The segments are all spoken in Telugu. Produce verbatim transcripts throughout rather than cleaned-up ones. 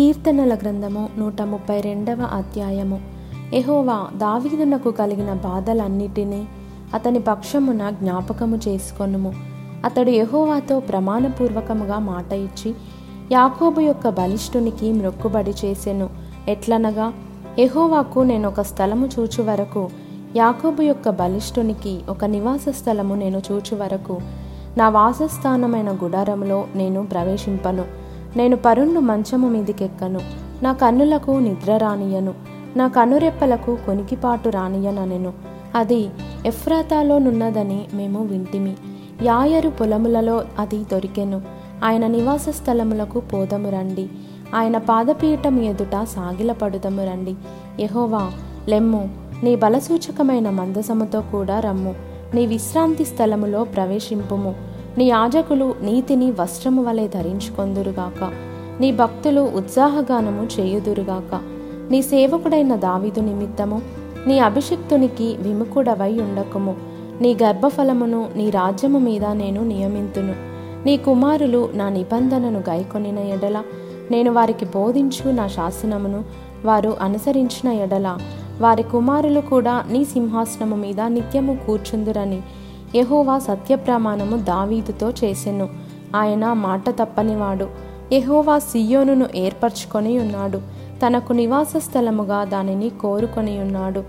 కీర్తనల గ్రంథము నూట ముప్పై రెండవ అధ్యాయము. యెహోవా దావీదునకు కలిగిన బాధలన్నిటినీ అతని పక్షమున జ్ఞాపకము చేసుకొనుము. అతడు యెహోవాతో ప్రమాణపూర్వకముగా మాట ఇచ్చి యాకోబు యొక్క బలిష్ఠునికి మ్రొక్కుబడి చేసెను. ఎట్లనగా, యెహోవాకు నేను ఒక స్థలము చూచు వరకు, యాకోబు యొక్క బలిష్ఠునికి ఒక నివాస స్థలము నేను చూచు వరకు, నా వాసస్థానమైన గుడారములో నేను ప్రవేశింపను. నేను పరుండు మంచము మీదికెక్కను, నా కన్నులకు నిద్ర రానియను, నా కనురెప్పలకు కొనికిపాటు రానియనెను. అది ఎఫ్రాతాలోనున్నదని మేము వింటిమి. యాయరు పొలములలో అది దొరికెను. ఆయన నివాస స్థలములకు పోదము రండి, ఆయన పాదపీఠం ఎదుట సాగిలపడుదము రండి. యెహోవా, లెమ్ము, నీ బలసూచకమైన మందసముతో కూడా రమ్ము. నీ విశ్రాంతి స్థలములో ప్రవేశింపుము. నీ యాజకులు నీతిని వస్త్రము వలె ధరించుకొందురుగాక, నీ భక్తులు ఉత్సాహగానము చేయుదురుగాక. నీ సేవకుడైన దావీదు నిమిత్తము నీ అభిషిక్తునికి విముఖుడవై ఉండకుము. నీ గర్భఫలమును నీ రాజ్యము మీద నేను నియమింతును. నీ కుమారులు నా నిబంధనను గైకొనిన ఎడల, నేను వారికి బోధించు నా శాసనమును వారు అనుసరించిన ఎడల, వారి కుమారులు కూడా నీ సింహాసనము మీద నిత్యము కూర్చుందురని యెహోవా సత్యప్రమాణము దావీదుతో చేసెను. ఆయన మాట తప్పనివాడు. యెహోవా సియోనును ఏర్పరచుకొని ఉన్నాడు, తనకు నివాస స్థలముగా దానిని కోరుకొని ఉన్నాడు.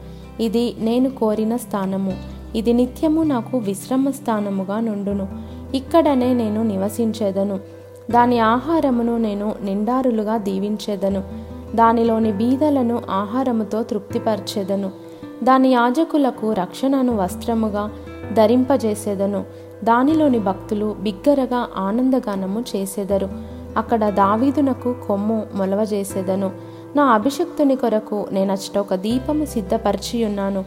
ఇది నేను కోరిన స్థానము, ఇది నిత్యము నాకు విశ్రమ స్థానముగా నుండును. ఇక్కడనే నేను నివసించేదను, దాని ఆహారమును నేను నిండారులుగా దీవించేదను, దానిలోని బీదలను ఆహారముతో తృప్తిపరిచెదను, దాని యాజకులకు రక్షణను వస్త్రముగా ధరింపజేసేదను, దానిలోని భక్తులు బిగ్గరగా ఆనందగానము చేసేదరు. అక్కడ దావీదునకు కొమ్ము మొలవజేసేదను. నా అభిషిక్తుని కొరకు నేనచ్చట ఒక దీపము సిద్ధపరిచియున్నాను.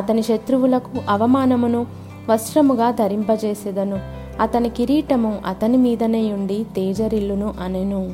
అతని శత్రువులకు అవమానమును వస్త్రముగా ధరింపజేసేదను. అతని కిరీటము అతని మీదనే ఉండి తేజరిల్లును అనెను.